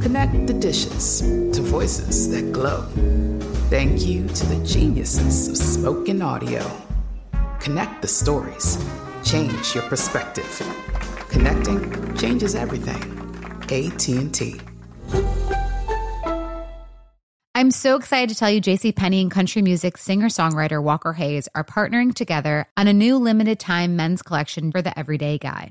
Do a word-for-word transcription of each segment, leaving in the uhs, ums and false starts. Connect the dishes to voices that glow. Thank you to the geniuses of spoken audio. Connect the stories. Change your perspective. Connecting changes everything. A T and T. I'm so excited to tell you JCPenney and country music singer-songwriter Walker Hayes are partnering together on a new limited-time men's collection for the everyday guy.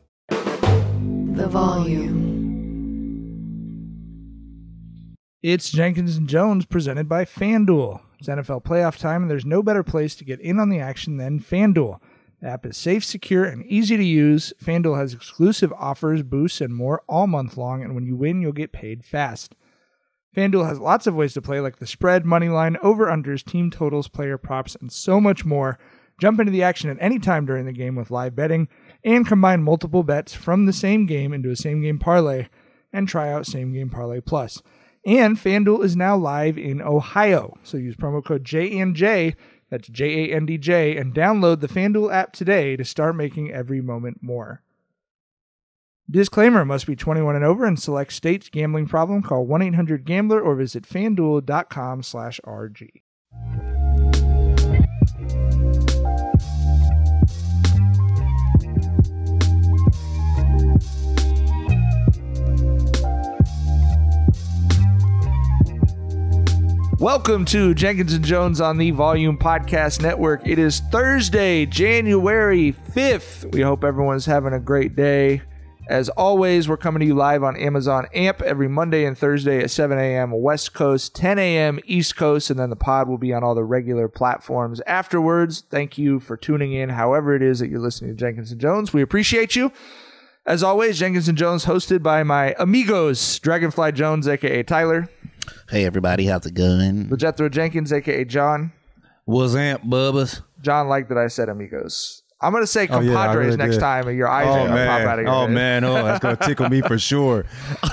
The volume. It's Jenkins and Jones presented by FanDuel. It's N F L playoff time, and there's no better place to get in on the action than FanDuel. The app is safe, secure, and easy to use. FanDuel has exclusive offers, boosts, and more all month long, and when you win, you'll get paid fast. FanDuel has lots of ways to play, like the spread, money line, over-unders, team totals, player props, and so much more. Jump into the action at any time during the game with live betting, and combine multiple bets from the same game into a same-game parlay, and try out Same Game Parlay Plus. And FanDuel is now live in Ohio, so use promo code J A N D J, that's J A N D J, and download the FanDuel app today to start making every moment more. Disclaimer, must be twenty-one and over in select states. Gambling problem? Call one eight hundred gambler or visit fan duel dot com slash r g. Welcome to Jenkins and Jones on the Volume Podcast Network. It is Thursday, January fifth. We hope everyone's having a great day. As always, we're coming to you live on Amazon A M P every Monday and Thursday at seven a.m. West Coast, ten a.m. East Coast, and then the pod will be on all the regular platforms afterwards. Thank you for tuning in, however it is that you're listening to Jenkins and Jones. We appreciate you. As always, Jenkins and Jones hosted by my amigos, Dragonfly Jones, a k a. Tyler. Hey, everybody. How's it going? LeJethro Jenkins, a k a. John. What's up, Bubba's? John liked that I said amigos. I'm going to say compadres oh, yeah, really next did. time, and your eyes oh, are going to pop out of your oh, head. Man. Oh, man. Oh, that's going to tickle me for sure.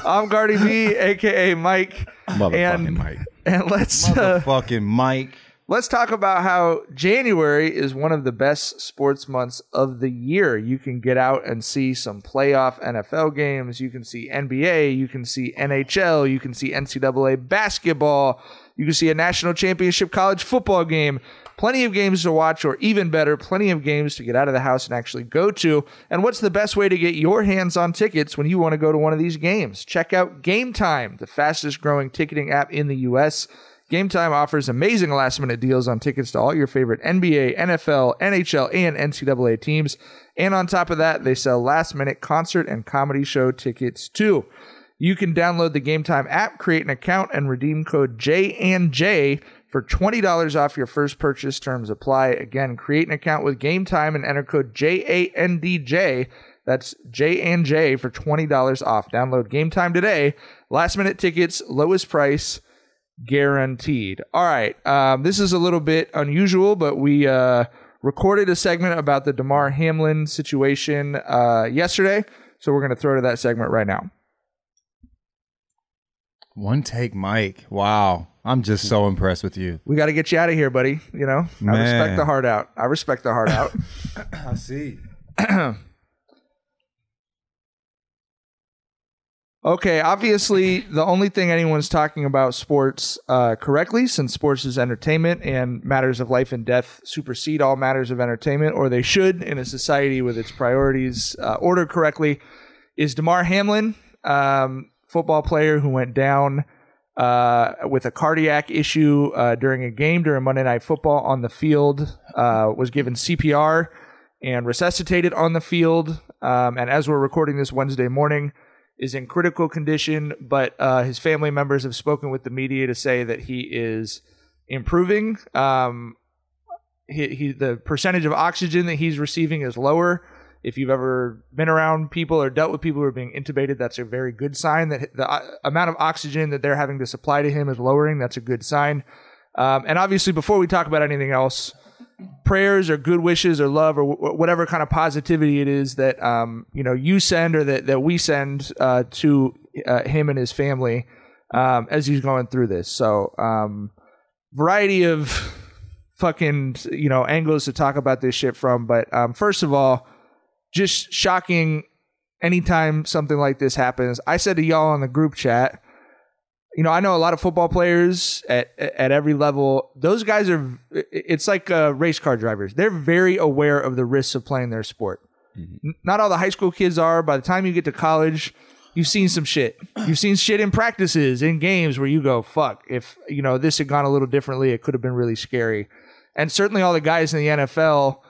I'm Gardy B, a k a. Mike. Motherfucking and, Mike. And let's, Motherfucking uh, Mike. Let's talk about how January is one of the best sports months of the year. You can get out and see some playoff N F L games. You can see N B A. You can see N H L. You can see N C double A basketball. You can see a national championship college football game. Plenty of games to watch, or even better, plenty of games to get out of the house and actually go to. And what's the best way to get your hands on tickets when you want to go to one of these games? Check out GameTime, the fastest growing ticketing app in the U S GameTime offers amazing last-minute deals on tickets to all your favorite N B A, N F L, N H L, and N C double A teams. And on top of that, they sell last-minute concert and comedy show tickets, too. You can download the GameTime app, create an account, and redeem code J and J for twenty dollars off your first purchase. Terms apply. Again, create an account with GameTime and enter code J A N D J. That's J and J for twenty dollars off. Download GameTime today. Last-minute tickets, lowest price, guaranteed. All right. Um, this is a little bit unusual, but we uh, recorded a segment about the Damar Hamlin situation uh, yesterday. So we're going to throw to that segment right now. One take Mike. Wow. I'm just so impressed with you. We got to get you out of here, buddy. You know, Man. I respect the heart out. I respect the heart out. I see. Okay, obviously, the only thing anyone's talking about sports uh, correctly, since sports is entertainment and matters of life and death supersede all matters of entertainment, or they should in a society with its priorities uh, ordered correctly, is Damar Hamlin, um, football player who went down uh, with a cardiac issue uh, during a game during Monday Night Football on the field, uh, was given C P R and resuscitated on the field. Um, and as we're recording this Wednesday morning, is in critical condition, but uh, his family members have spoken with the media to say that he is improving. Um, he, he, the percentage of oxygen that he's receiving is lower. If you've ever been around people or dealt with people who are being intubated, that's a very good sign. That the uh, amount of oxygen that they're having to supply to him is lowering. That's a good sign. Um, and obviously, before we talk about anything else, prayers or good wishes or love or w- whatever kind of positivity it is that um, you know you send or that, that we send uh, to uh, him and his family um, as he's going through this. So um, variety of fucking you know angles to talk about this shit from. But um, first of all, just shocking anytime something like this happens. I said to y'all on the group chat, you know, I know a lot of football players at at every level. Those guys are, it's like uh, race car drivers. They're very aware of the risks of playing their sport. Mm-hmm. Not all the high school kids are. By the time you get to college, you've seen some shit. You've seen shit in practices, in games where you go, fuck, if, you know, this had gone a little differently, it could have been really scary. And certainly all the guys in the N F L,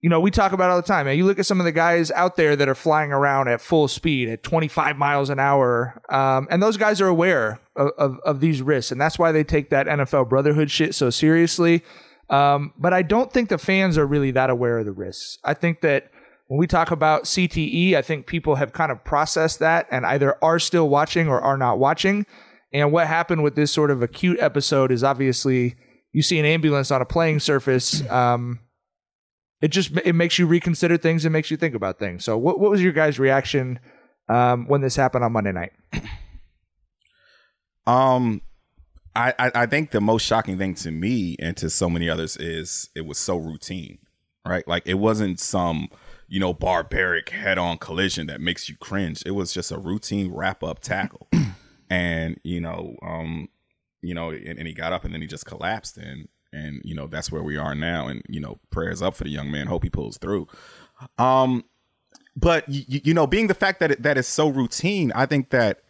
you know, we talk about all the time. Man, you look at some of the guys out there that are flying around at full speed at twenty-five miles an hour, um, and those guys are aware of, of, of these risks, and that's why they take that N F L brotherhood shit so seriously. Um, but I don't think the fans are really that aware of the risks. I think that when we talk about C T E, I think people have kind of processed that and either are still watching or are not watching. And what happened with this sort of acute episode is obviously you see an ambulance on a playing surface. Um, It just it makes you reconsider things and makes you think about things. So what what was your guys' reaction um, when this happened on Monday night? Um, I, I, I think the most shocking thing to me and to so many others is it was so routine, right? Like it wasn't some, you know, barbaric head-on collision that makes you cringe. It was just a routine wrap-up tackle. And, you know, um, you know, and, and he got up and then he just collapsed and. And, you know, that's where we are now. And, you know, prayers up for the young man. Hope he pulls through. Um, but, you, you know, being the fact that it, that is so routine, I think that,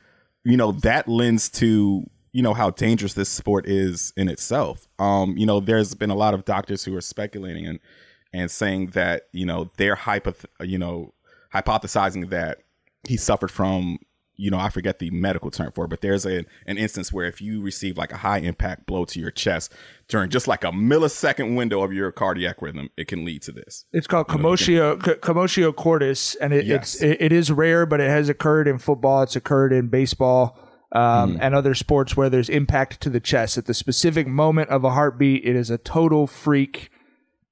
you know, that lends to, you know, how dangerous this sport is in itself. Um, you know, there's been a lot of doctors who are speculating and and saying that, you know, they're hypo, you know, hypothesizing that he suffered from, you know, I forget the medical term for it, but there's a, an instance where if you receive like a high impact blow to your chest during just like a millisecond window of your cardiac rhythm, it can lead to this. It's called commotio commotio cordis, and it, yes. it's, it, it is rare, but it has occurred in football. It's occurred in baseball um, mm. and other sports where there's impact to the chest. At the specific moment of a heartbeat, it is a total freak.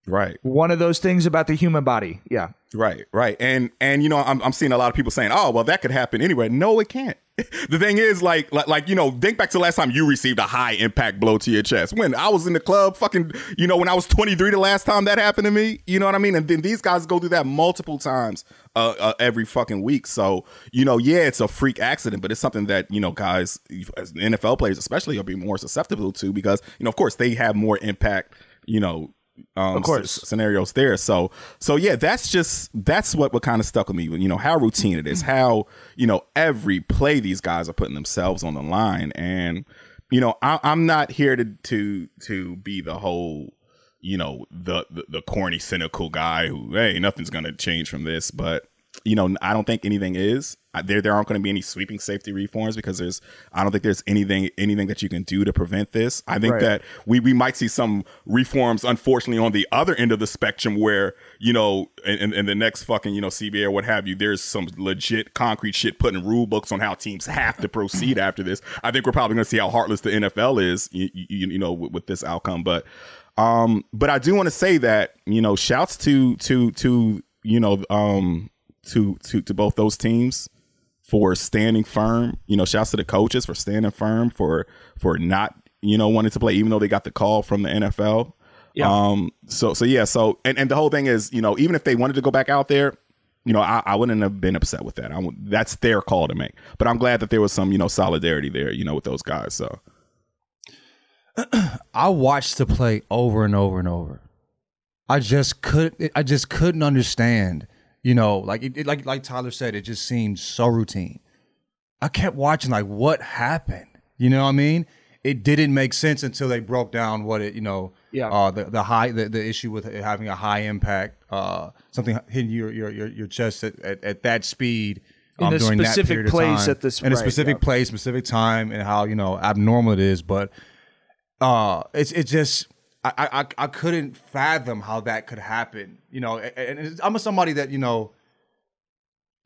Right. One of those things about the human body. Yeah. Right. Right. And, and you know, I'm I'm seeing a lot of people saying, oh, well, that could happen anywhere. No, it can't. The thing is, like, like, like, you know, think back to the last time you received a high impact blow to your chest. When I was in the club, fucking, you know, when I was twenty-three, the last time that happened to me, you know what I mean? And then these guys go through that multiple times uh, uh, every fucking week. So, you know, yeah, it's a freak accident, but it's something that, you know, guys, as N F L players especially, will be more susceptible to because, you know, of course, they have more impact, you know, Um, of course c- scenarios there so so yeah that's just that's what what kind of stuck with me, you know, how routine it is, how, you know, every play these guys are putting themselves on the line. And, you know, I, I'm not here to to to be the whole, you know, the, the the corny cynical guy who, hey, nothing's gonna change from this, but, you know, I don't think anything is. There there aren't going to be any sweeping safety reforms because there's I don't think there's anything anything that you can do to prevent this. I think right. that we, we might see some reforms, unfortunately, on the other end of the spectrum where, you know, in, in the next fucking, you know, C B A or what have you, there's some legit concrete shit putting rule books on how teams have to proceed after this. I think we're probably going to see how heartless the N F L is, you, you, you know, with, with this outcome. But um, but I do want to say that, you know, shouts to to to, you know, um to to to both those teams. for standing firm. You know, shouts to the coaches for standing firm, for for not, you know, wanting to play, even though they got the call from the N F L. Yeah. Um, so, so yeah. So, and, and the whole thing is, you know, even if they wanted to go back out there, you know, I, I wouldn't have been upset with that. I, that's their call to make. But I'm glad that there was some, you know, solidarity there, you know, with those guys. So I watched the play over and over and over. I just couldn't. I just couldn't understand. You know, like it, it, like like Tyler said, it just seemed so routine. I kept watching, like, what happened? You know what I mean? It didn't make sense until they broke down what it, you know, yeah. uh, the the high the, the issue with it having a high impact, uh, something hitting your your your, your chest at, at, at that speed um, during that period of time, at this, in a specific yeah. place, specific time, and how, you know, abnormal it is. But uh, it's it just I, I I couldn't fathom how that could happen. You know, and, and I'm somebody that, you know,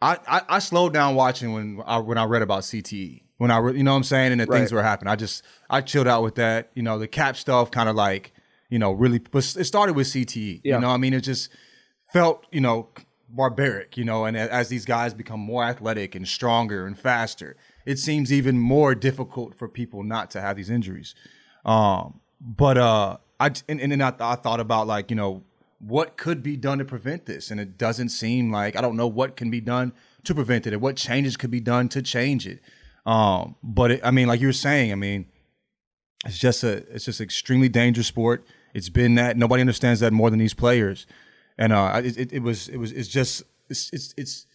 I, I I slowed down watching when I when I read about C T E. When I, you know what I'm saying? And the right. things were happening. I just, I chilled out with that. You know, the cap stuff kind of like, you know, really, but it started with C T E. Yeah. You know what I mean? It just felt, you know, barbaric, you know, and as these guys become more athletic and stronger and faster, it seems even more difficult for people not to have these injuries. Um, but, uh, I, and, and then I, I thought about, like, you know, what could be done to prevent this? And it doesn't seem like, I don't know what can be done to prevent it and what changes could be done to change it. Um, but it, I mean, like you were saying, I mean, it's just a, it's just an extremely dangerous sport. It's been that nobody understands that more than these players. And, uh, it, it, it was, it was, it's just, it's, it's, it's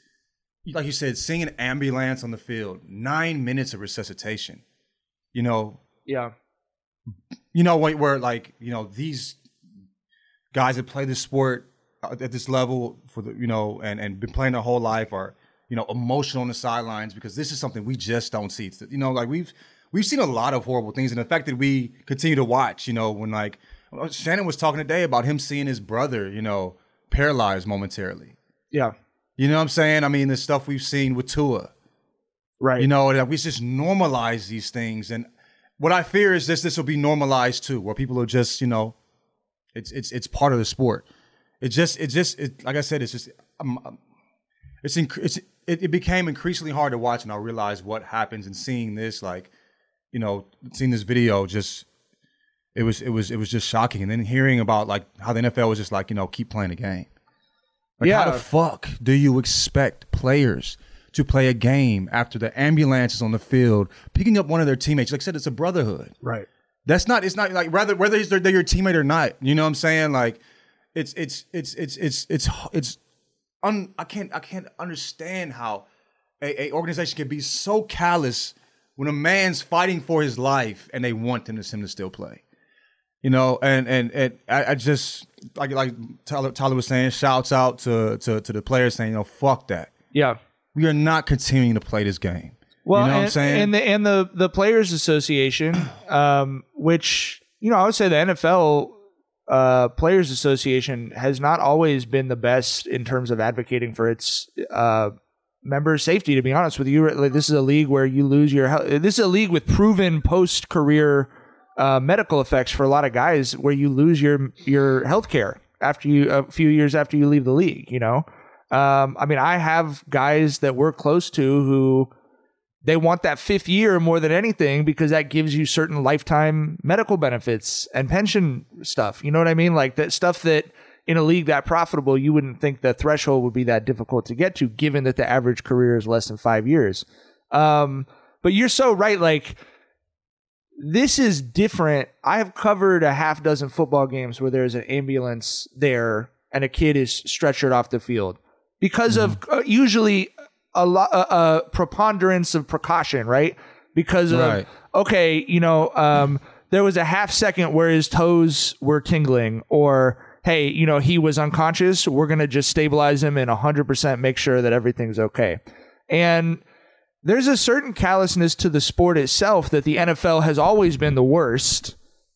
like you said, seeing an ambulance on the field, nine minutes of resuscitation, you know? Yeah. You know, where like, you know, these guys that play this sport at this level for the, you know, and, and been playing their whole life are, you know, emotional on the sidelines, because this is something we just don't see. It's, you know, like we've we've seen a lot of horrible things, and the fact that we continue to watch, you know, when like Shannon was talking today about him seeing his brother, you know, paralyzed momentarily. Yeah. You know what I'm saying? I mean, the stuff we've seen with Tua. Right. You know, that we just normalize these things. And what I fear is this, this will be normalized too, where people are just, you know, it's it's it's part of the sport. It just, it just, it, like I said, it's just, I'm, I'm, it's, inc- it's It, it became increasingly hard to watch, and I realized what happens. And seeing this, like, you know, seeing this video, just it was, it was, it was just shocking. And then hearing about like how the N F L was just like, you know, keep playing the game. Like, yeah. How the fuck do you expect players to play a game after the ambulance is on the field, picking up one of their teammates? Like I said, it's a brotherhood, right? That's not. It's not like rather whether they're your teammate or not. You know what I'm saying? Like, it's, it's, it's, it's, it's, it's, it's. Un, I can't I can't understand how a, a organization can be so callous when a man's fighting for his life and they want him to, him to still play. You know, and and, and I, I just like like Tyler, Tyler was saying, shouts out to, to to the players saying, you know, fuck that. Yeah. We are not continuing to play this game. Well, you know and, what I'm saying? And the and the, the Players Association, um, which, you know, I would say the N F L Uh, Players Association has not always been the best in terms of advocating for its uh, members' safety, to be honest with you. Like, this is a league where you lose your health. This is a league with proven post-career uh, medical effects for a lot of guys, where you lose your your health care after you a few years after you leave the league. You know, um, I mean, I have guys that we're close to who they want that fifth year more than anything, because that gives you certain lifetime medical benefits and pension stuff. You know what I mean? Like that stuff that in a league that profitable, you wouldn't think the threshold would be that difficult to get to, given that the average career is less than five years. Um, but you're so right. Like, this is different. I have covered a half dozen football games where there's an ambulance there and a kid is stretchered off the field because mm-hmm. of uh, usually a lot, a, a preponderance of precaution, right? Because of, right. okay, you know, um, there was a half second where his toes were tingling, or, hey, you know, he was unconscious. We're going to just stabilize him and one hundred percent make sure that everything's okay. And there's a certain callousness to the sport itself that the N F L has always been the worst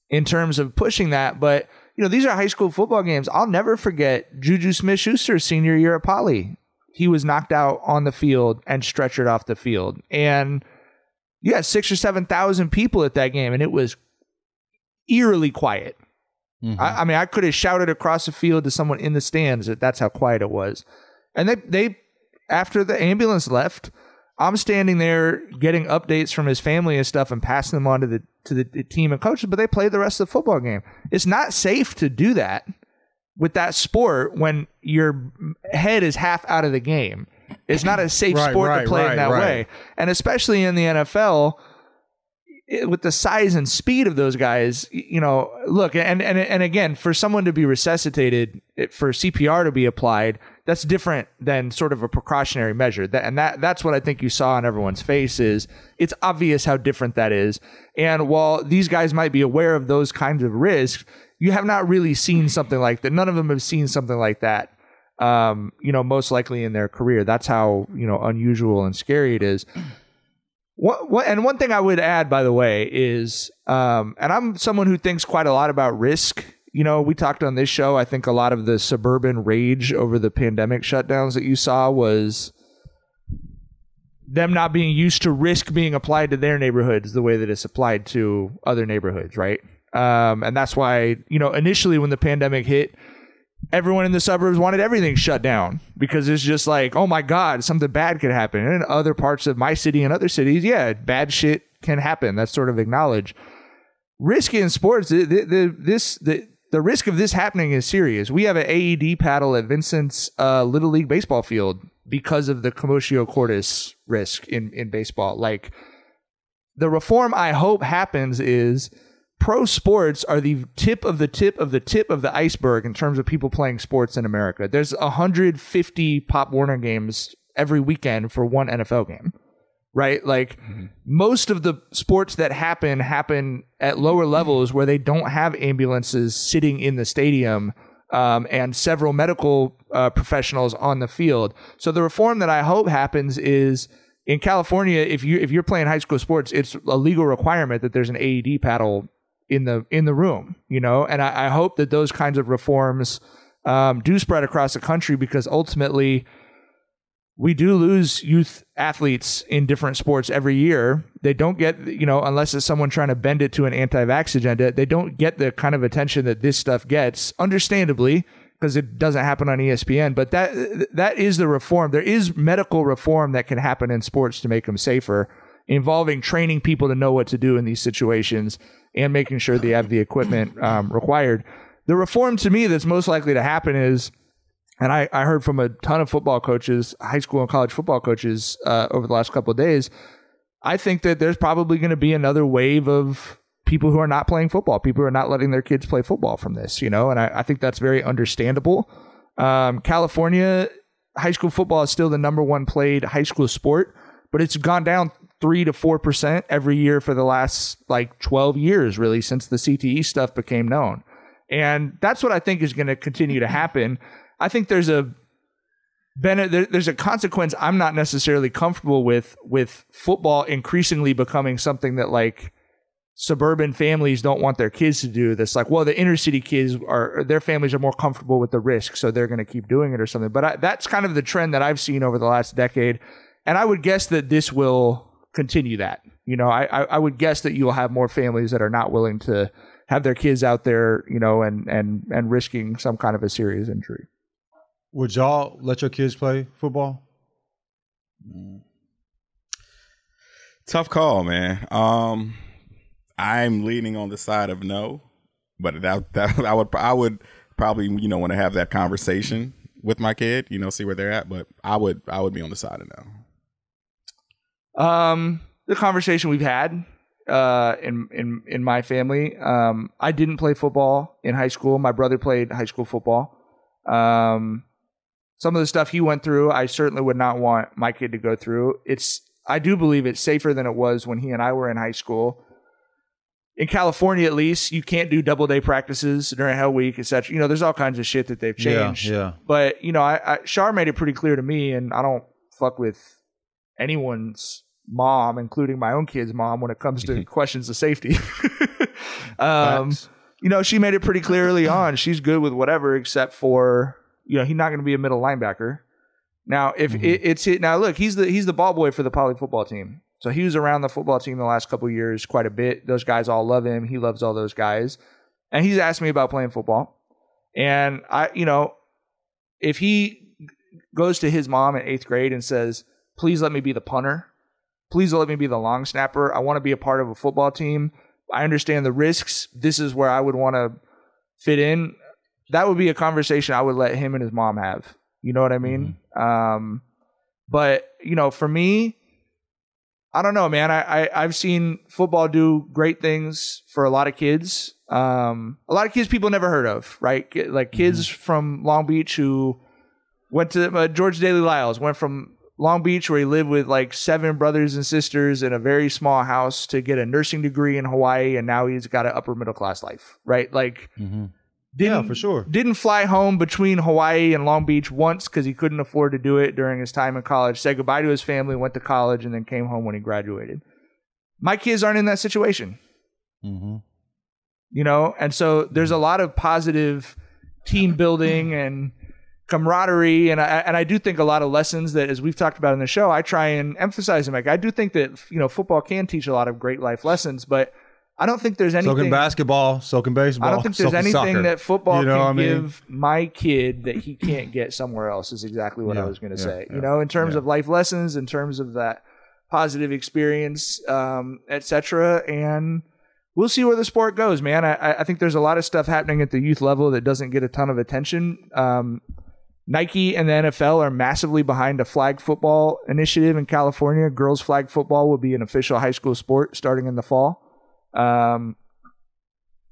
in terms of pushing that. But, you know, these are high school football games. I'll never forget Juju Smith-Schuster's senior year at Poly. He was knocked out on the field and stretchered off the field. And you had six or seven thousand people at that game, and it was eerily quiet. Mm-hmm. I, I mean, I could have shouted across the field to someone in the stands that that's how quiet it was. And they, they after the ambulance left, I'm standing there getting updates from his family and stuff and passing them on to the to the, the team and coaches, but they play the rest of the football game. It's not safe to do that with that sport when your head is half out of the game. It's not a safe right, sport right, to play right, in that right. way. And especially in the N F L, it, with the size and speed of those guys, you know, look, and, and, and again, for someone to be resuscitated, it, for C P R to be applied, that's different than sort of a precautionary measure. That, and that that's what I think you saw on everyone's face is it's obvious how different that is. And while these guys might be aware of those kinds of risks, you have not really seen something like that. None of them have seen something like that, um, you know, most likely in their career. That's how, you know, unusual and scary it is. What, what, and one thing I would add, by the way, is, um, and I'm someone who thinks quite a lot about risk. You know, we talked on this show, I think a lot of the suburban rage over the pandemic shutdowns that you saw was them not being used to risk being applied to their neighborhoods the way that it's applied to other neighborhoods, right? Um, and that's why, you know, initially when the pandemic hit, everyone in the suburbs wanted everything shut down because it's just like, oh my God, something bad could happen. And in other parts of my city and other cities, yeah, bad shit can happen. That's sort of acknowledged. Risk in sports, the, the, the, this... the. The risk of this happening is serious. We have an A E D paddle at Vincent's uh, Little League baseball field because of the commotio cordis risk in, in baseball. Like, the reform I hope happens is pro sports are the tip of the tip of the tip of the iceberg in terms of people playing sports in America. There's one hundred fifty Pop Warner games every weekend for one N F L game. Right? Like, mm-hmm. most of the sports that happen, happen at lower levels where they don't have ambulances sitting in the stadium um, and several medical uh, professionals on the field. So the reform that I hope happens is in California, if, you, if you're playing high school sports, it's a legal requirement that there's an A E D paddle in the, in the room, you know? And I, I hope that those kinds of reforms um, do spread across the country because ultimately... we do lose youth athletes in different sports every year. They don't get, you know, unless it's someone trying to bend it to an anti-vax agenda, they don't get the kind of attention that this stuff gets, understandably, because it doesn't happen on E S P N. But that that is the reform. There is medical reform that can happen in sports to make them safer, involving training people to know what to do in these situations and making sure they have the equipment um, required. The reform to me that's most likely to happen is, and I, I heard from a ton of football coaches, high school and college football coaches uh, over the last couple of days, I think that there's probably going to be another wave of people who are not playing football, people who are not letting their kids play football from this, you know, and I, I think that's very understandable. Um, California, high school football is still the number one played high school sport, but it's gone down three to four percent every year for the last like twelve years, really, since the C T E stuff became known. And that's what I think is going to continue to happen. I think there's a there's a consequence I'm not necessarily comfortable with, with football increasingly becoming something that like suburban families don't want their kids to do. That's like, well, the inner city kids are, their families are more comfortable with the risk, so they're going to keep doing it or something. But I, that's kind of the trend that I've seen over the last decade. And I would guess that this will continue that. You know, I, I would guess that you will have more families that are not willing to have their kids out there, you know, and, and, and risking some kind of a serious injury. Would y'all let your kids play football? Tough call, man. Um, I'm leaning on the side of no, but that, that I would I would probably, you know, want to have that conversation with my kid, you know, see where they're at. But I would I would be on the side of no. Um, the conversation we've had uh, in in in my family. Um, I didn't play football in high school. My brother played high school football. Um. Some of the stuff he went through, I certainly would not want my kid to go through. It's, I do believe it's safer than it was when he and I were in high school. In California, at least, you can't do double day practices during Hell Week, et cetera. You know, there's all kinds of shit that they've changed. Yeah, yeah. But, you know, I, I Shar made it pretty clear to me, and I don't fuck with anyone's mom, including my own kid's mom, when it comes to questions of safety. um, you know, she made it pretty clear early on. She's good with whatever except for... you know, he's not going to be a middle linebacker. Now, if mm-hmm. it, it's it, now look, he's the he's the ball boy for the Poly football team. So he was around the football team the last couple of years quite a bit. Those guys all love him. He loves all those guys. And he's asked me about playing football. And I, you know, if he goes to his mom in eighth grade and says, "Please let me be the punter," Please let me be the long snapper. I want to be a part of a football team. I understand the risks. This is where I would want to fit in. That would be a conversation I would let him and his mom have. You know what I mean? Mm-hmm. Um, but, you know, for me, I don't know, man. I, I, I've seen football do great things for a lot of kids. Um, a lot of kids people never heard of, right? Like kids mm-hmm. from Long Beach who went to uh, George Daly Lyles, went from Long Beach where he lived with like seven brothers and sisters in a very small house to get a nursing degree in Hawaii. And now he's got an upper middle class life, right? Like mm-hmm. didn't, yeah, for sure. Didn't fly home between Hawaii and Long Beach once because he couldn't afford to do it during his time in college, said goodbye to his family, went to college, and then came home when he graduated. My kids aren't in that situation. Mm-hmm. You know, and so there's a lot of positive team building and camaraderie. And I, and I do think a lot of lessons that, as we've talked about in the show, I try and emphasize them. Like, I do think that, you know, football can teach a lot of great life lessons, but I don't think there's anything. So can basketball, so can baseball. I don't think there's so anything soccer. That football you know can I mean? give my kid that he can't get somewhere else is exactly what yeah, I was going to yeah, say. Yeah, you know, in terms yeah. of life lessons, in terms of that positive experience, um, et cetera. And we'll see where the sport goes, man. I, I think there's a lot of stuff happening at the youth level that doesn't get a ton of attention. Um, Nike and the N F L are massively behind a flag football initiative in California. Girls flag football will be an official high school sport starting in the fall. Um,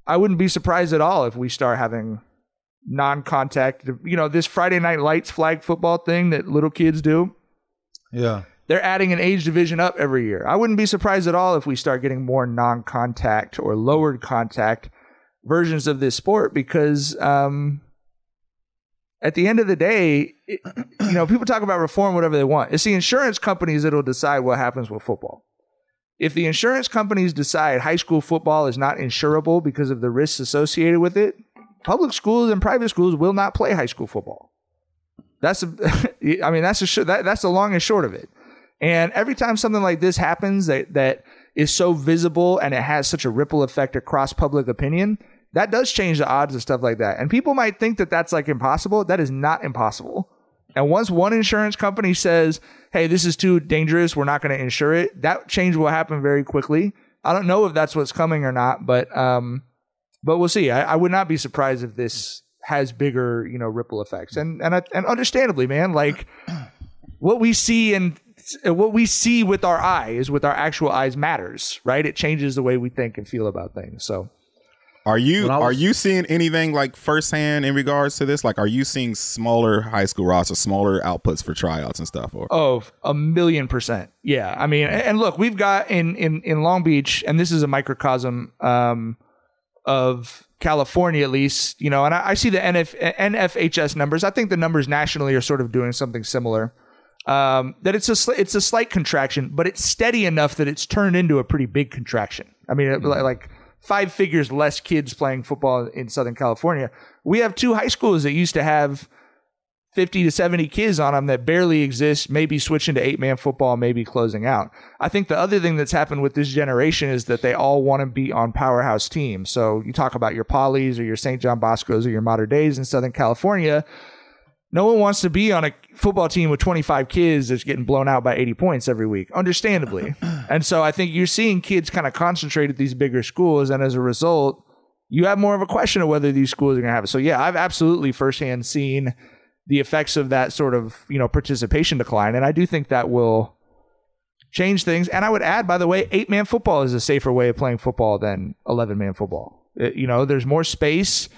I wouldn't be surprised at all if we start having non-contact, you know, this Friday Night Lights flag football thing that little kids do. Yeah. They're adding an age division up every year. I wouldn't be surprised at all if we start getting more non-contact or lowered contact versions of this sport because um, at the end of the day, it, you know, people talk about reform, whatever they want. It's the insurance companies that will decide what happens with football. If the insurance companies decide high school football is not insurable because of the risks associated with it, public schools and private schools will not play high school football. That's, a, I mean, that's a that, that's the long and short of it. And every time something like this happens that that is so visible and it has such a ripple effect across public opinion, that does change the odds of stuff like that. And people might think that that's like impossible. That is not impossible. And once one insurance company says, hey, this is too dangerous, we're not going to insure it, that change will happen very quickly. I don't know if that's what's coming or not, but um, but we'll see. I, I would not be surprised if this has bigger, you know, ripple effects. And and and understandably, man, like what we see and what we see with our eyes, with our actual eyes matters, right? It changes the way we think and feel about things. So Are you was, are you seeing anything like firsthand in regards to this? Like, are you seeing smaller high school rosters, smaller outputs for tryouts and stuff? Or oh, a million percent, yeah. I mean, and look, we've got in in, in Long Beach, and this is a microcosm um, of California, at least, you know. And I, I see the N F H S numbers. I think the numbers nationally are sort of doing something similar. Um, that it's a sl- it's a slight contraction, but it's steady enough that it's turned into a pretty big contraction. I mean, mm-hmm. like. Five figures less kids playing football in Southern California. We have two high schools that used to have fifty to seventy kids on them that barely exist, maybe switching to eight-man football, maybe closing out. I think the other thing that's happened with this generation is that they all want to be on powerhouse teams. So you talk about your Polys or your Saint John Boscos or your Mater Deis in Southern California. No one wants to be on a football team with twenty-five kids that's getting blown out by eighty points every week, understandably. And so I think you're seeing kids kind of concentrate at these bigger schools. And as a result, you have more of a question of whether these schools are going to have it. So, yeah, I've absolutely firsthand seen the effects of that sort of, you know, participation decline. And I do think that will change things. And I would add, by the way, eight-man football is a safer way of playing football than eleven-man football. It, you know, there's more space.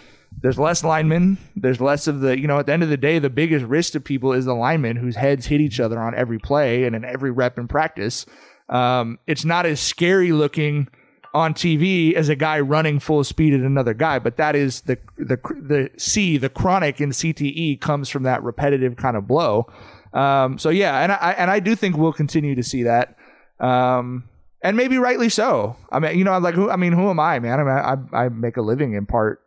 There's less linemen. There's less of the, you know, at the end of the day, the biggest risk to people is the linemen whose heads hit each other on every play and in every rep in practice. Um, it's not as scary looking on T V as a guy running full speed at another guy, but that is the, the, the C, the chronic in C T E comes from that repetitive kind of blow. Um, so yeah. And I, and I do think we'll continue to see that. Um, and maybe rightly so. I mean, you know, I'm like, who, I mean, who am I, man? I mean, I, I make a living in part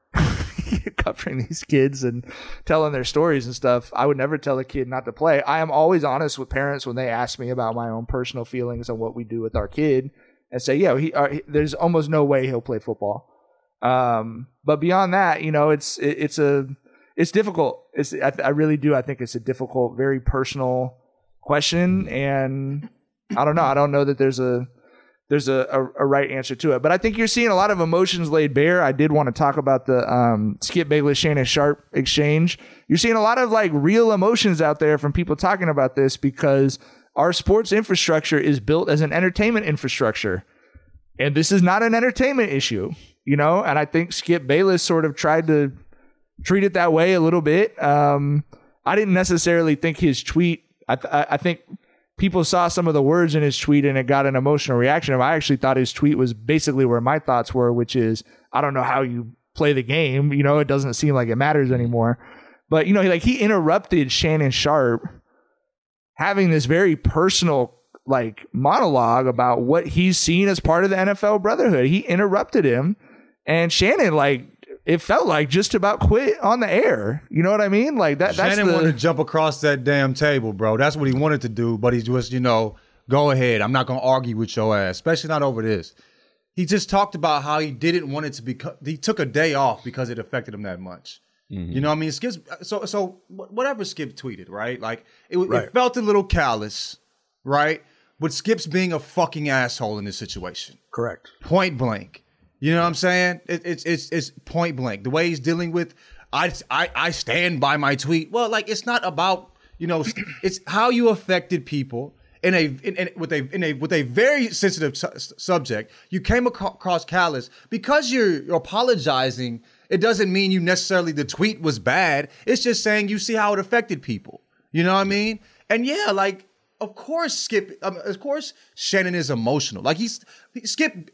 covering these kids and telling their stories and stuff. I would never tell a kid not to play. I am always honest with parents when they ask me about my own personal feelings and what we do with our kid and say, yeah, he, uh, he, there's almost no way he'll play football. Um, but beyond that, you know, it's, it, it's a, it's difficult. It's, I, I really do. I think it's a difficult, very personal question. And I don't know. I don't know that there's a there's a, a, a right answer to it. But I think you're seeing a lot of emotions laid bare. I did want to talk about the um, Skip Bayless, Shannon Sharpe exchange. You're seeing a lot of like real emotions out there from people talking about this because our sports infrastructure is built as an entertainment infrastructure. And this is not an entertainment issue, you know? And I think Skip Bayless sort of tried to treat it that way a little bit. Um, I didn't necessarily think his tweet, I, th- I think people saw some of the words in his tweet and it got an emotional reaction. I actually thought his tweet was basically where my thoughts were, which is, I don't know how you play the game. You know, it doesn't seem like it matters anymore. But, you know, like he interrupted Shannon Sharpe having this very personal like monologue about what he's seen as part of the N F L brotherhood. He interrupted him and Shannon, like, it felt like just about quit on the air. You know what I mean? Like that. That's Shannon the, wanted to jump across that damn table, bro. That's what he wanted to do, but he just, you know, go ahead. I'm not going to argue with your ass, especially not over this. He just talked about how he didn't want it to be, he took a day off because it affected him that much. Mm-hmm. You know what I mean? Skip's, so, so whatever Skip tweeted, right? Like it, right. It felt a little callous, right? But Skip's being a fucking asshole in this situation. Correct. Point blank. You know what I'm saying? It, it's it's it's point blank. The way he's dealing with, I, I I stand by my tweet. Well, like it's not about, you know, it's how you affected people in a in, in with a in a with a very sensitive su- subject. You came across callous because you're, you're apologizing. It doesn't mean you necessarily the tweet was bad. It's just saying you see how it affected people. You know what I mean? And yeah, like. Of course, Skip. Um, of course, Shannon is emotional. Like he's Skip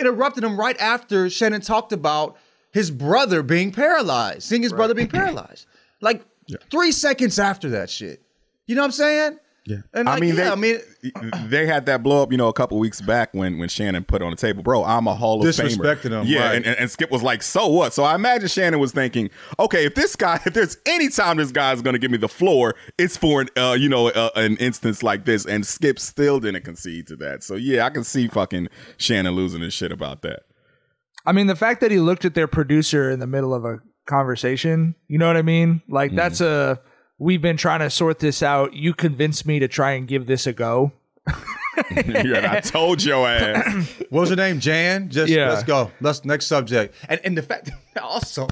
interrupted him right after Shannon talked about his brother being paralyzed, seeing his right. brother being paralyzed. Like yeah. three seconds after that shit. You know what I'm saying? Yeah. And like, I mean, yeah, they, I mean, they had that blow up, you know, a couple weeks back when when Shannon put on the table, bro, I'm a Hall of Famer. Disrespected him. Yeah, right. and, and, and Skip was like, so what? So I imagine Shannon was thinking, okay, if this guy, if there's any time this guy's going to give me the floor, it's for an, uh, you know, uh, an instance like this. And Skip still didn't concede to that. So yeah, I can see fucking Shannon losing his shit about that. I mean, the fact that he looked at their producer in the middle of a conversation, you know what I mean? Like mm. that's a... We've been trying to sort this out. You convinced me to try and give this a go. Yeah, I told your ass. What was her name? Jan? Just yeah. Let's go. Let's next subject. And and the fact that also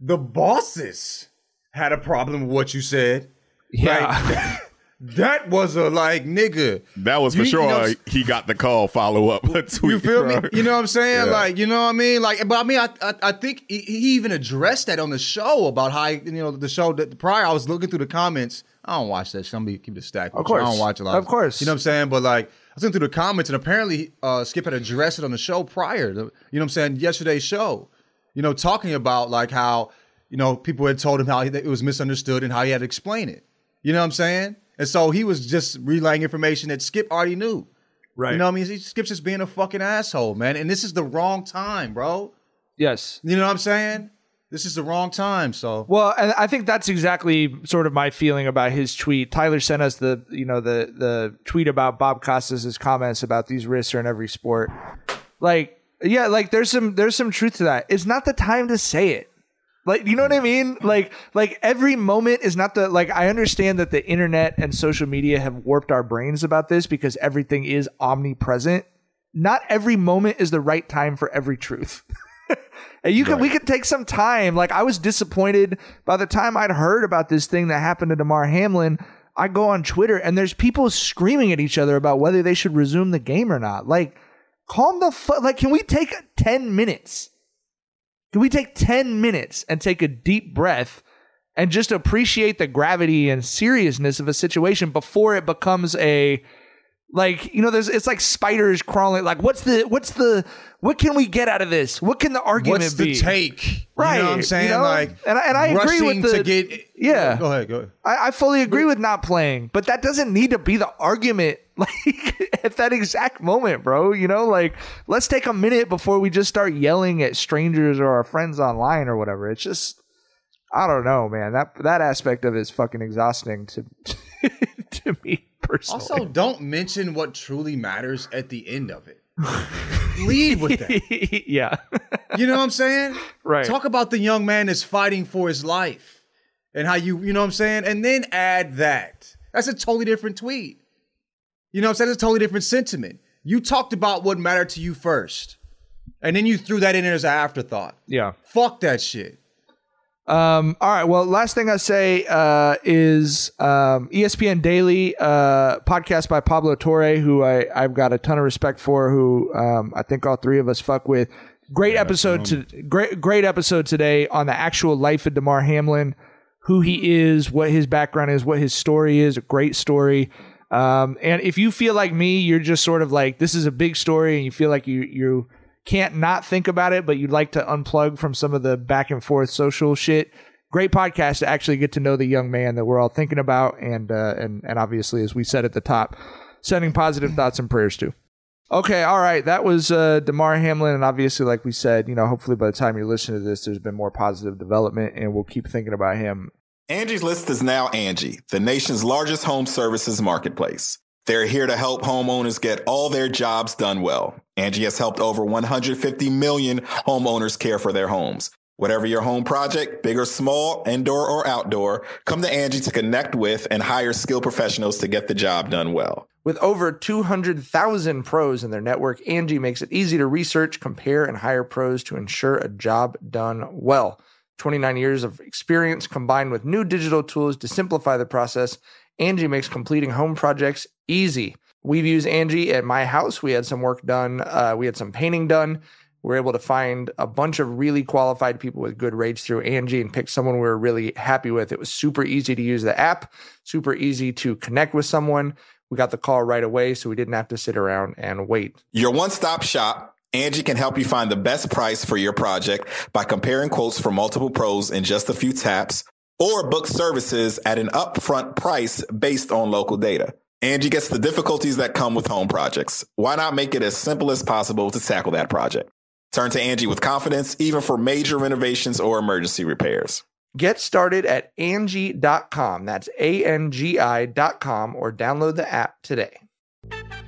the bosses had a problem with what you said. Yeah. Like, that, that was a like nigga. That was for you, sure. You know, he got the call follow up. You feel bro. me? You know what I'm saying? Yeah. Like, you know what I mean? Like, but I mean, I I, I think he, he even addressed that on the show about how, you know, the show that prior, I was looking through the comments. I don't watch that shit. I'm going to keep it stacked. Of course. I don't watch a lot. Of course. You know what I'm saying? But like, I was looking through the comments and apparently uh, Skip had addressed it on the show prior. To, you know what I'm saying? Yesterday's show, you know, talking about like how, you know, people had told him how he, that it was misunderstood and how he had to explain it. You know what I'm saying? And so he was just relaying information that Skip already knew. Right. You know what I mean? Skip's just being a fucking asshole, man. And this is the wrong time, bro. Yes. You know what I'm saying? This is the wrong time, so. Well, and I think that's exactly sort of my feeling about his tweet. Tyler sent us the, you know, the the tweet about Bob Costas' comments about these risks are in every sport. Like, yeah, like there's some there's some truth to that. It's not the time to say it. Like, you know what I mean? Like, like every moment is not the, like, I understand that the internet and social media have warped our brains about this because everything is omnipresent. Not every moment is the right time for every truth. And you can, right. we could take some time. Like, I was disappointed by the time I'd heard about this thing that happened to Damar Hamlin. I go on Twitter and there's people screaming at each other about whether they should resume the game or not. Like, calm the fuck. Like, can we take ten minutes? Can we take ten minutes and take a deep breath and just appreciate the gravity and seriousness of a situation before it becomes a, like, you know, there's, it's like spiders crawling. Like, what's the, what's the, what can we get out of this? What can the argument what's be? What's the take? Right. You know what I'm saying? You know? Like, and, and I agree with the, to get, yeah, go ahead, go ahead. I, I fully agree with not playing, but that doesn't need to be the argument. Like at that exact moment, bro, you know, like let's take a minute before we just start yelling at strangers or our friends online or whatever. It's just, I don't know, man, that, that aspect of it is fucking exhausting to, to me personally. Also, don't mention what truly matters at the end of it. Lead with that. Yeah. You know what I'm saying? Right. Talk about the young man that's fighting for his life and how you, you know what I'm saying? And then add that. That's a totally different tweet. You You know what I'm saying? It's a totally different sentiment. You talked about what mattered to you first, and then you threw that in there as an afterthought. Yeah. Fuck that shit. Um, all right. Well, last thing I say uh, is um, E S P N Daily uh, podcast by Pablo Torre, who I, I've got a ton of respect for, who um, I think all three of us fuck with. Great yeah, episode to great great episode today on the actual life of Damar Hamlin, who he is, what his background is, what his story is. A great story. Um, and if you feel like me, you're just sort of like, this is a big story, and you feel like you you can't not think about it, but you'd like to unplug from some of the back and forth social shit. Great podcast to actually get to know the young man that we're all thinking about, and uh, and and obviously, as we said at the top, sending positive thoughts and prayers to. Okay, all right. That was uh, Damar Hamlin, and obviously, like we said, you know, hopefully by the time you listen to this, there's been more positive development, and we'll keep thinking about him. Angie's List is now Angie, the nation's largest home services marketplace. They're here to help homeowners get all their jobs done well. Angie has helped over one hundred fifty million homeowners care for their homes. Whatever your home project, big or small, indoor or outdoor, come to Angie to connect with and hire skilled professionals to get the job done well. With over two hundred thousand pros in their network, Angie makes it easy to research, compare, and hire pros to ensure a job done well. twenty-nine years of experience combined with new digital tools to simplify the process, Angie makes completing home projects easy. We've used Angie at my house. We had some work done. Uh, we had some painting done. We were able to find a bunch of really qualified people with good rates through Angie and pick someone we were really happy with. It was super easy to use the app, super easy to connect with someone. We got the call right away, so we didn't have to sit around and wait. Your one-stop shop. Angie can help you find the best price for your project by comparing quotes from multiple pros in just a few taps, or book services at an upfront price based on local data. Angie gets the difficulties that come with home projects. Why not make it as simple as possible to tackle that project? Turn to Angie with confidence, even for major renovations or emergency repairs. Get started at Angie dot com. That's A N G I dot com, or download the app today.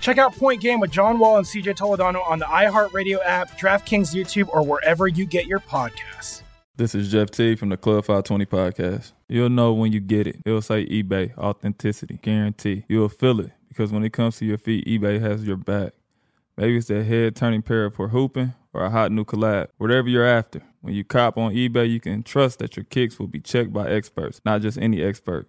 Check out Point Game with John Wall and C J Toledano on the iHeartRadio app, DraftKings YouTube, or wherever you get your podcasts. This is Jeff T from the Club five twenty podcast. You'll know when you get it. It'll say eBay, authenticity, guarantee. You'll feel it because when it comes to your feet, eBay has your back. Maybe it's that head-turning pair for hooping or a hot new collab. Whatever you're after, when you cop on eBay, you can trust that your kicks will be checked by experts, not just any expert.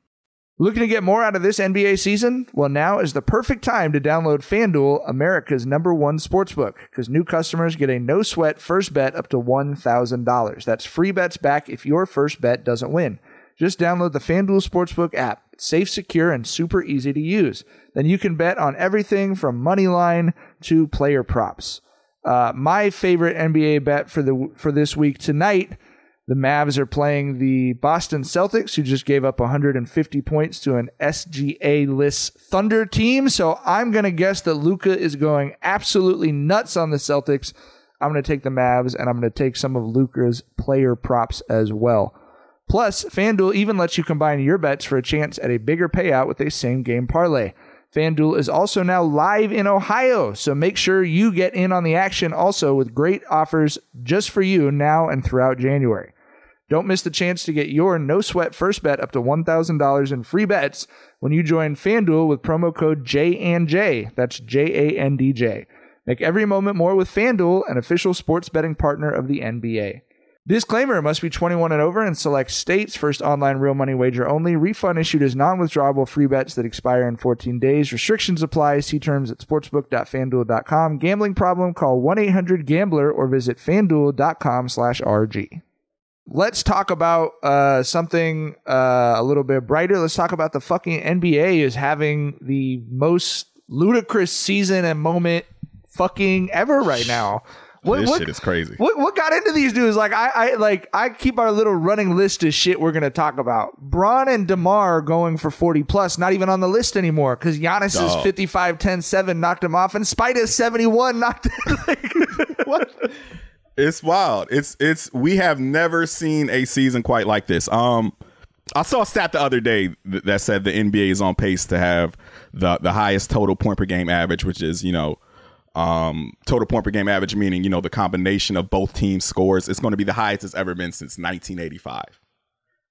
Looking to get more out of this N B A season? Well, now is the perfect time to download FanDuel, America's number one sportsbook, because new customers get a no-sweat first bet up to one thousand dollars. That's free bets back if your first bet doesn't win. Just download the FanDuel Sportsbook app. It's safe, secure, and super easy to use. Then you can bet on everything from money line to player props. Uh, my favorite N B A bet for the for this week tonight. The Mavs are playing the Boston Celtics, who just gave up one hundred fifty points to an S G A-less Thunder team. So I'm going to guess that Luka is going absolutely nuts on the Celtics. I'm going to take the Mavs, and I'm going to take some of Luka's player props as well. Plus, FanDuel even lets you combine your bets for a chance at a bigger payout with a same-game parlay. FanDuel is also now live in Ohio, so make sure you get in on the action also with great offers just for you now and throughout January. Don't miss the chance to get your no-sweat first bet up to one thousand dollars in free bets when you join FanDuel with promo code J and J. That's J A N D J. Make every moment more with FanDuel, an official sports betting partner of the N B A. Disclaimer, must be twenty-one and over in select states. First online real money wager only. Refund issued as non-withdrawable free bets that expire in fourteen days. Restrictions apply. See terms at sportsbook dot fanduel dot com. Gambling problem? Call one eight hundred gambler or visit fanduel dot com slash R G. Let's talk about uh, something uh, a little bit brighter. Let's talk about the fucking N B A is having the most ludicrous season and moment fucking ever right now. What, this what, shit is crazy. What, what got into these dudes? Like I, I, like I keep our little running list of shit we're gonna talk about. Bron and Damar going for forty plus, not even on the list anymore because Giannis Dog. is fifty-five, ten, seven knocked him off, and Spider's seventy-one knocked him. Like, what? It's wild. It's it's we have never seen a season quite like this. Um, I saw a stat the other day that said the N B A is on pace to have the the highest total point per game average, which is, you know, um, total point per game average meaning, you know, the combination of both teams scores. It's going to be the highest it's ever been since nineteen eighty-five.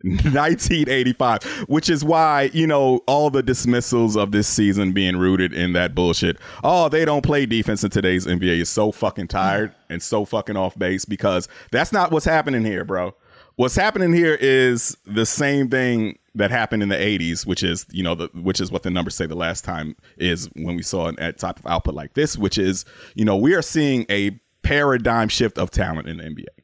nineteen eighty-five, which is why, you know, all the dismissals of this season being rooted in that bullshit. Oh, they don't play defense in today's N B A is so fucking tired and so fucking off base, because that's not what's happening here, bro. What's happening here is the same thing that happened in the eighties, which is, you know, the, which is what the numbers say the last time is when we saw an at type of output like this, which is, you know, we are seeing a paradigm shift of talent in the N B A.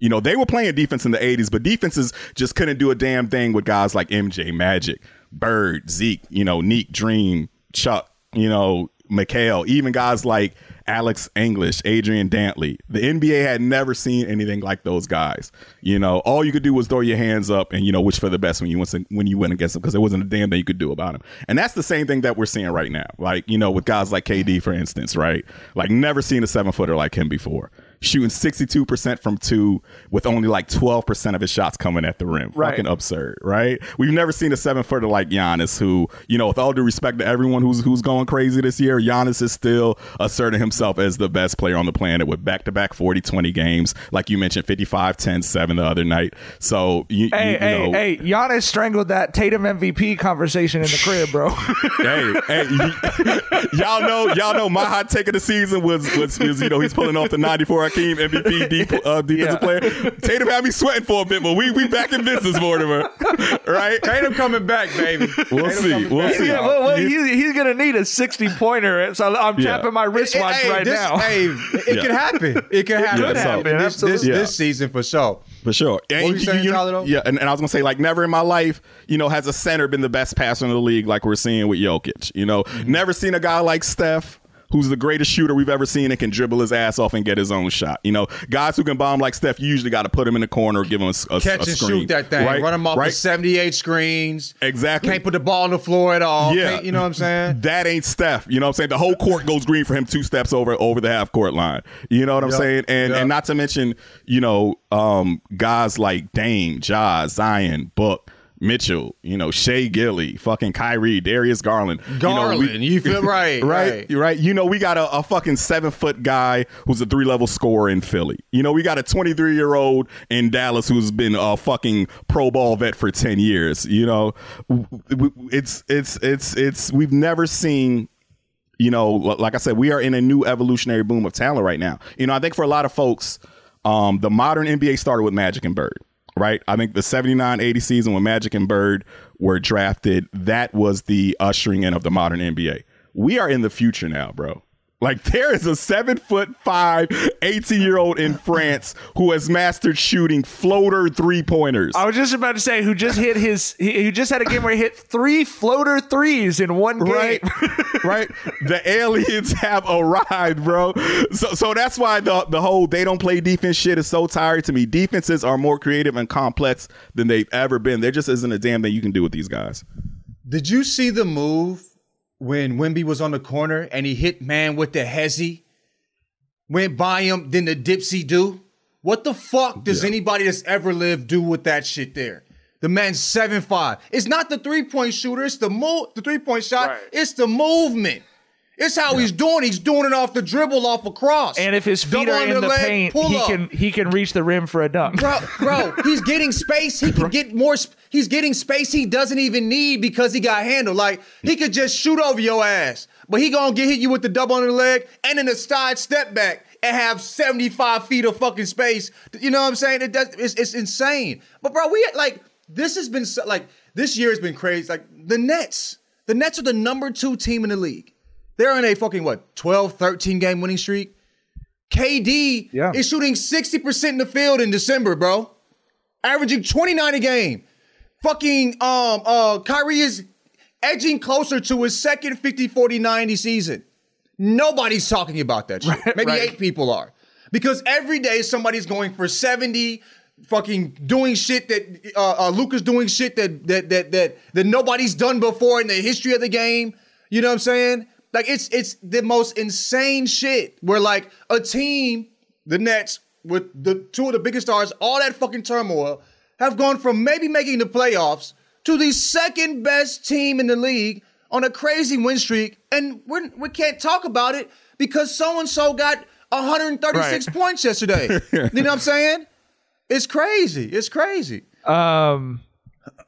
You know, they were playing defense in the eighties, but defenses just couldn't do a damn thing with guys like M J, Magic, Bird, Zeke, you know, Neek, Dream, Chuck, you know, McHale, even guys like Alex English, Adrian Dantley. The N B A had never seen anything like those guys. You know, all you could do was throw your hands up and, you know, wish for the best when you went, when you went against them, because there wasn't a damn thing you could do about them. And that's the same thing that we're seeing right now. Like, you know, with guys like K D, for instance, right? Like, never seen a seven footer like him before. Shooting sixty-two percent from two with only like twelve percent of his shots coming at the rim. Right. Fucking absurd, right? We've never seen a seven-footer like Giannis who, you know, with all due respect to everyone who's who's going crazy this year, Giannis is still asserting himself as the best player on the planet with back-to-back forty twenty games. Like you mentioned, fifty-five, ten, seven the other night. So, you, hey, you, you hey, know. Hey, Giannis strangled that Tatum M V P conversation in the crib, bro. hey, hey. Y- y'all know, y'all know my hot take of the season was, was, was you know, he's pulling off the ninety-four Hakeem M V P deep, uh, defensive yeah. player. Tatum had me sweating for a bit, but we we back in business, Mortimer. Right? Tatum coming back, baby. We'll Tatum see. We'll back. see. Yeah, well, well, he's, he's gonna need a sixty pointer. So I'm yeah. tapping my wristwatch it, it, hey, right this, now. Hey, it yeah. can happen. It can happen. It happen. This, Absolutely. This, yeah. this season for sure. For sure. And, what you, saying, you, you, yeah, and, and I was going to say, like, never in my life, you know, has a center been the best passer in the league like we're seeing with Jokic. You know, mm-hmm. never seen a guy like Steph, who's the greatest shooter we've ever seen and can dribble his ass off and get his own shot. You know, guys who can bomb like Steph, you usually got to put him in the corner or give him a, a, Catch a screen. Catch and shoot that thing. Right? Run him off right? with seventy-eight screens. Exactly. Can't put the ball on the floor at all. Yeah. Can't, you know what I'm saying? That ain't Steph. You know what I'm saying? The whole court goes green for him two steps over over the half-court line. You know what I'm yep. saying? And yep. and not to mention, you know, um, guys like Dame, Ja, Zion, Book, Mitchell, you know, Shea Gilly, fucking Kyrie, Darius Garland. Garland, you, know, we, you feel right, right, right, right. You know, we got a, a fucking seven foot guy who's a three level scorer in Philly. You know, we got a twenty-three year old in Dallas who's been a fucking pro ball vet for ten years. You know, it's it's it's it's we've never seen. You know, like I said, we are in a new evolutionary boom of talent right now. You know, I think for a lot of folks, um, the modern N B A started with Magic and Bird. Right. I think the seventy-nine eighty season when Magic and Bird were drafted, that was the ushering in of the modern N B A. We are in the future now, bro. Like, there is a seven foot five, eighteen year old in France who has mastered shooting floater three pointers. I was just about to say, who just hit his, he, who just had a game where he hit three floater threes in one game. Right. right. The aliens have arrived, bro. So, so that's why the, the whole they don't play defense shit is so tiring to me. Defenses are more creative and complex than they've ever been. There just isn't a damn thing you can do with these guys. Did you see the move when Wemby was on the corner and he hit man with the hezzy, went by him, then the dipsy do? What the fuck does yeah. anybody that's ever lived do with that shit there? The man's seven five. It's not the three-point shooter. It's the mo- the three-point shot. Right. It's the movement. It's how yeah. he's doing. He's doing it off the dribble, off a cross. And if his feet Double are in the leg, paint, he up. can he can reach the rim for a dunk. Bro, bro, he's getting space. He can get more. Sp- he's getting space he doesn't even need because he got handled. Like, he could just shoot over your ass. But he gonna get hit you with the double under the leg and then a side step back and have seventy-five feet of fucking space. You know what I'm saying? It does. It's, it's insane. But bro, we like this has been like this year has been crazy. Like the Nets, the Nets are the number two team in the league. They're in a fucking what twelve, thirteen game winning streak. K D yeah. is shooting sixty percent in the field in December, bro, averaging twenty-nine a game. Fucking um uh Kyrie is edging closer to his second fifty forty ninety season. Nobody's talking about that shit. Right, Maybe right. eight people are. Because every day somebody's going for seventy, fucking doing shit that uh, uh, Luka's doing shit that, that that that that nobody's done before in the history of the game. You know what I'm saying? Like, it's it's the most insane shit where, like, a team, the Nets, with the two of the biggest stars, all that fucking turmoil, have gone from maybe making the playoffs to the second best team in the league on a crazy win streak, and we're, we can't talk about it because so-and-so got one hundred thirty-six right. points yesterday. You know what I'm saying? It's crazy. It's crazy. Um,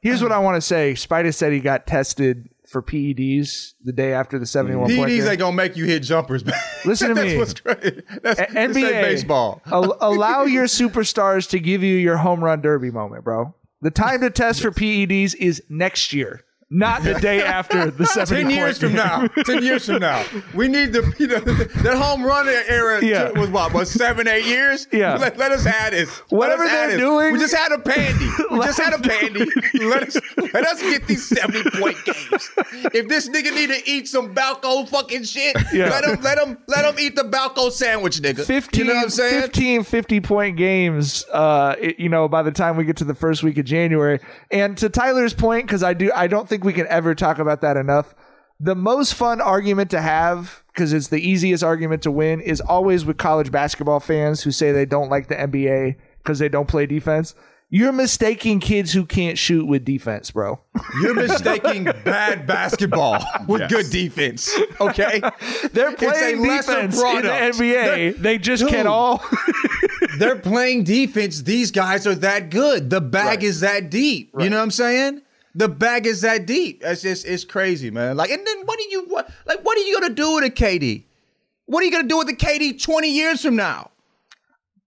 here's what I want to say. Spider said he got tested for P E Ds the day after the seventy-one P E Ds point game. Ain't gonna make you hit jumpers, man. Listen to That's me. What's crazy. That's what's N B A, baseball. al- allow your superstars to give you your home run derby moment, bro. The time to test for P E Ds is next year, not the day after the seventy Ten years from now. Ten years from now. We need the, you know, that home run era yeah. was what, was seven, eight years? Yeah. Let, let us add it. Whatever us they're doing. It. We just had a pandy. We just had a pandy. Let us let us get these seventy-point games. If this nigga need to eat some Balco fucking shit, yeah. let him let him let him eat the Balco sandwich, nigga. fifteen, you know what I'm saying? fifteen fifty-point games, uh, it, you know, by the time we get to the first week of January. And to Tyler's point, because I do I don't think we can ever talk about that enough. The most fun argument to have, because it's the easiest argument to win, is always with college basketball fans who say they don't like the N B A because they don't play defense. You're mistaking kids who can't shoot with defense, bro. You're mistaking bad basketball with yes. good defense, okay? They're playing defense in the N B A. They're, they just dude, can't all... they're playing defense. These guys are that good. The bag right. is that deep. Right. You know what I'm saying? The bag is that deep. That's just, it's crazy, man. Like, and then what do you, what, like, what are you going to do with a K D? What are you going to do with the K D twenty years from now?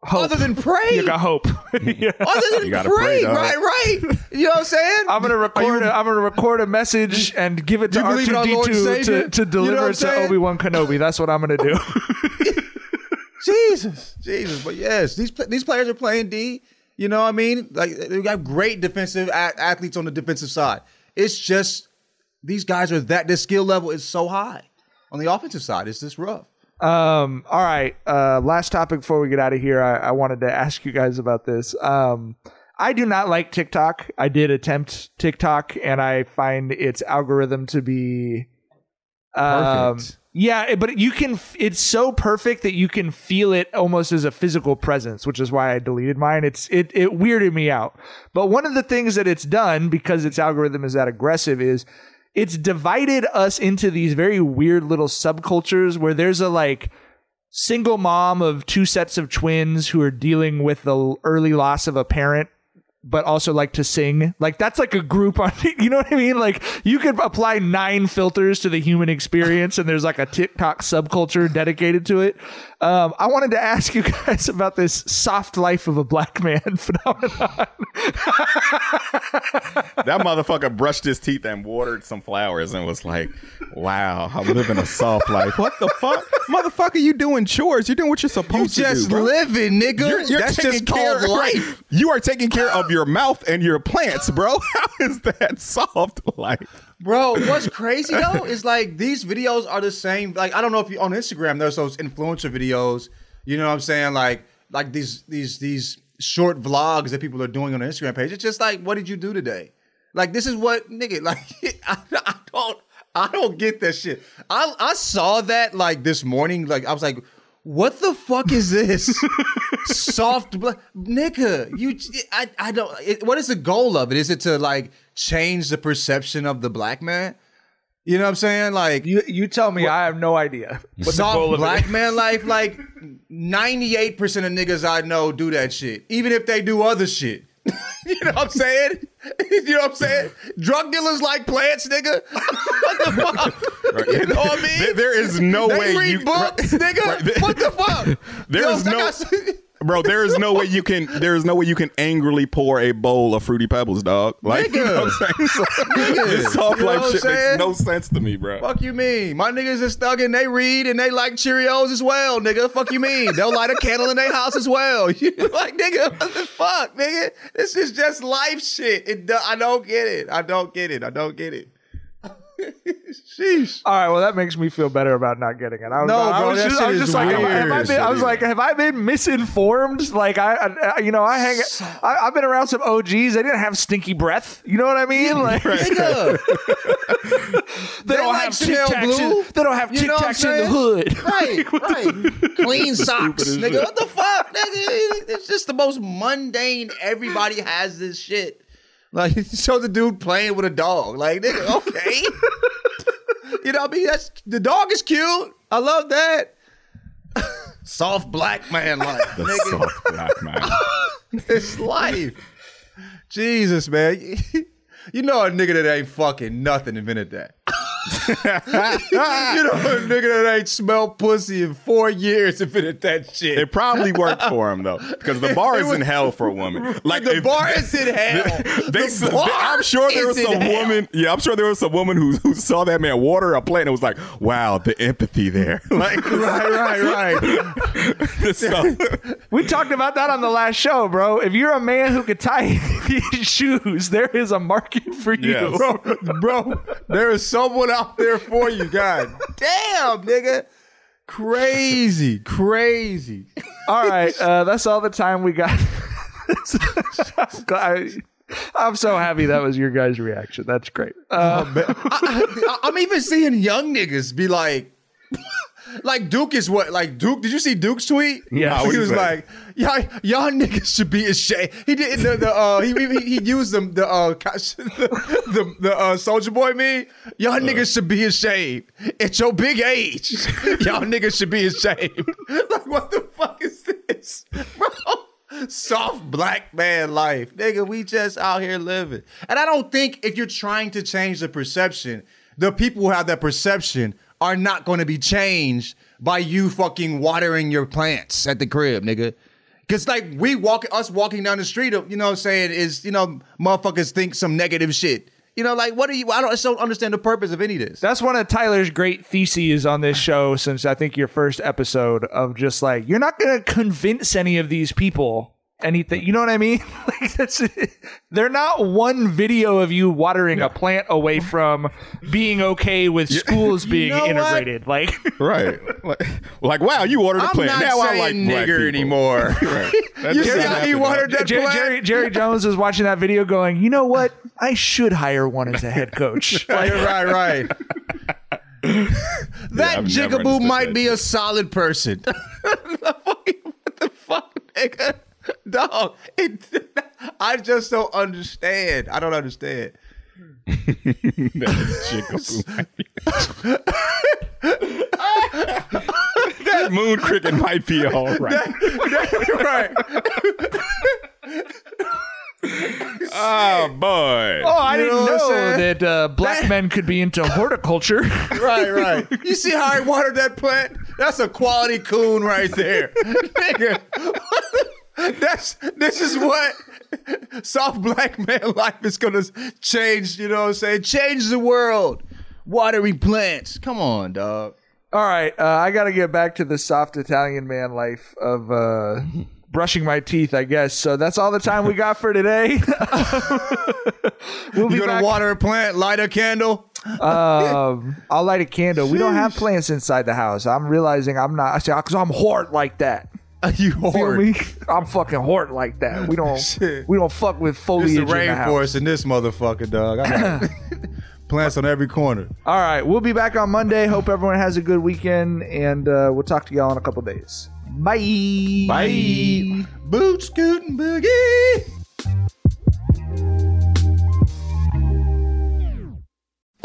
Hope. Other than pray. You got hope. yeah. Other than pray, pray right, right. You know what I'm saying? I'm going to record you, a, I'm going to record a message and give it to R two D two to, to deliver you know it to Obi-Wan Kenobi. That's what I'm going to do. Jesus. Jesus. But yes, these these players are playing D. You know what I mean? Like, they got great defensive a- athletes on the defensive side. It's just these guys are that – their skill level is so high. On the offensive side, it's just rough. Um, all right. Uh, last topic before we get out of here, I, I wanted to ask you guys about this. Um, I do not like TikTok. I did attempt TikTok, and I find its algorithm to be um, – perfect. Yeah, but you can. It's so perfect that you can feel it almost as a physical presence, which is why I deleted mine. It's it it weirded me out. But one of the things that it's done because its algorithm is that aggressive is it's divided us into these very weird little subcultures where there's a like single mom of two sets of twins who are dealing with the early loss of a parent, but also like to sing. Like that's like a group on, you know what I mean? Like you could apply nine filters to the human experience and there's like a TikTok subculture dedicated to it. Um, I wanted to ask you guys about this soft life of a black man phenomenon. That motherfucker brushed his teeth and watered some flowers and was like, wow, I'm living a soft life. What the fuck? Motherfucker, you doing chores. You're doing what you're supposed you to do. You just living, nigga. You're, you're That's just called life. You are taking care of your mouth and your plants, bro. How is that soft life? Bro, what's crazy though is like these videos are the same. Like, I don't know if you on Instagram, there's those influencer videos. You know what I'm saying? Like, like these these these short vlogs that people are doing on their Instagram page. It's just like, what did you do today? Like, this is what nigga. Like, I, I don't I don't get that shit. I I saw that like this morning. Like, I was like, what the fuck is this? Soft black, nigga. You, I, I don't. It, what is the goal of it? Is it to like change the perception of the black man? You know what I'm saying? Like you, you tell me. What, I have no idea. What soft the goal of black it? Man life. Like ninety-eight percent of niggas I know do that shit, even if they do other shit. You know what I'm saying? You know what I'm saying? Drug dealers like plants, nigga. What the fuck? Right. You know what I mean? There, there is no they way read you read books, right, nigga. Right. What the fuck? There Yo, is no, I, bro. There is no way you can. There is no way you can angrily pour a bowl of Fruity Pebbles, dog. Like nigga. You know what I'm saying? So, this soft life shit makes no sense to me, bro. Fuck you mean? My niggas is thugging. They read and they like Cheerios as well, nigga. Fuck you mean? They'll light a candle in their house as well. You like, nigga? What the fuck, nigga? This is just life shit. It do, I don't get it. I don't get it. I don't get it. Sheesh. All right, well, that makes me feel better about not getting it. I was, no, I bro, was just, I was just like, have, have I, been, I was like, have I been misinformed? Like, I, I you know, I hang, I, I've been around some O Gs. They didn't have stinky breath. You know what I mean? Like, right. they, they don't like have Tic Tacs. In, they don't have Tic Tacs in the hood. Right, right. Clean socks, nigga. What the fuck, nigga? It's just the most mundane. Everybody has this shit. Like, show the dude playing with a dog. Like, nigga, okay. You know what I mean? That's, the dog is cute. I love that. Soft black man life. The nigga. Soft black man. It's life. Jesus, man. You know a nigga that ain't fucking nothing invented that. You know a nigga that ain't smelled pussy in four years if it did that shit. It probably worked for him though, because the bar is in hell for a woman. Like the if, bar is in hell. They, the they, bar they, I'm sure there was some woman. Yeah, I'm sure there was some woman who who saw that man water a plate and was like, "Wow, the empathy there." Like, right, right, right. So, we talked about that on the last show, bro. If you're a man who could tie these shoes, there is a market for you, yes. bro. Bro, there is someone out there for you. God damn, nigga. Crazy, crazy. All right, uh, that's all the time we got. I'm, glad, I'm so happy that was your guys' reaction. That's great. Uh, oh, I, I, I'm even seeing young niggas be like, like Duke is what? Like Duke? Did you see Duke's tweet? Yeah, no, he was like, "Y'all, y'all niggas should be ashamed." He did the, the uh, he, he he used the the uh, the, the, the uh, Soulja Boy meme. Y'all uh. niggas should be ashamed at your big age. Y'all niggas should be ashamed. Like, what the fuck is this, bro? Soft black man life, nigga. We just out here living, and I don't think if you're trying to change the perception, the people who have that perception are not going to be changed by you fucking watering your plants at the crib, nigga. Because, like, we walk, us walking down the street, you know what I'm saying, is, you know, motherfuckers think some negative shit. You know, like, what are you, I don't, I don't understand the purpose of any of this. That's one of Tyler's great theses on this show since, I think, your first episode of just, like, you're not going to convince any of these people anything. You know what I mean? Like, that's, they're not one video of you watering a plant away from being okay with schools being you know integrated. What? Like, right. Like, like, wow, you ordered a plant. I'm not now saying I like nigger anymore. Right. You see how he watered that Jer- plant? Jerry, Jerry Jones was watching that video going, you know what? I should hire one as a head coach. Like, right, right. That yeah, jigaboo might be a solid person. What the fuck, nigga? Dog, it, I just don't understand. I don't understand. That moon cricket might be all right. That, that, right. Oh boy! Oh, I you didn't know, know that uh, black that, men could be into horticulture. Right, right. You see how I watered that plant? That's a quality coon right there, nigga. What the That's this is what soft black man life is gonna change, you know what I'm saying? Change the world. Watery plants. Come on, dog. All right, uh, I gotta get back to the soft Italian man life of uh, brushing my teeth, I guess. So that's all the time we got for today. We'll be You're gonna back. Water a plant, light a candle. um I'll light a candle. Jeez. We don't have plants inside the house. I'm realizing I'm not I say because I'm hard like that. Are you horde? I'm fucking horde like that. We don't Shit. we don't fuck with foliage. It's the rainforest in, in this motherfucker, dog. I mean, Plants on every corner. All right. We'll be back on Monday. Hope everyone has a good weekend, and uh, we'll talk to y'all in a couple days. Bye. Bye. Boot scootin' boogie.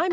I'm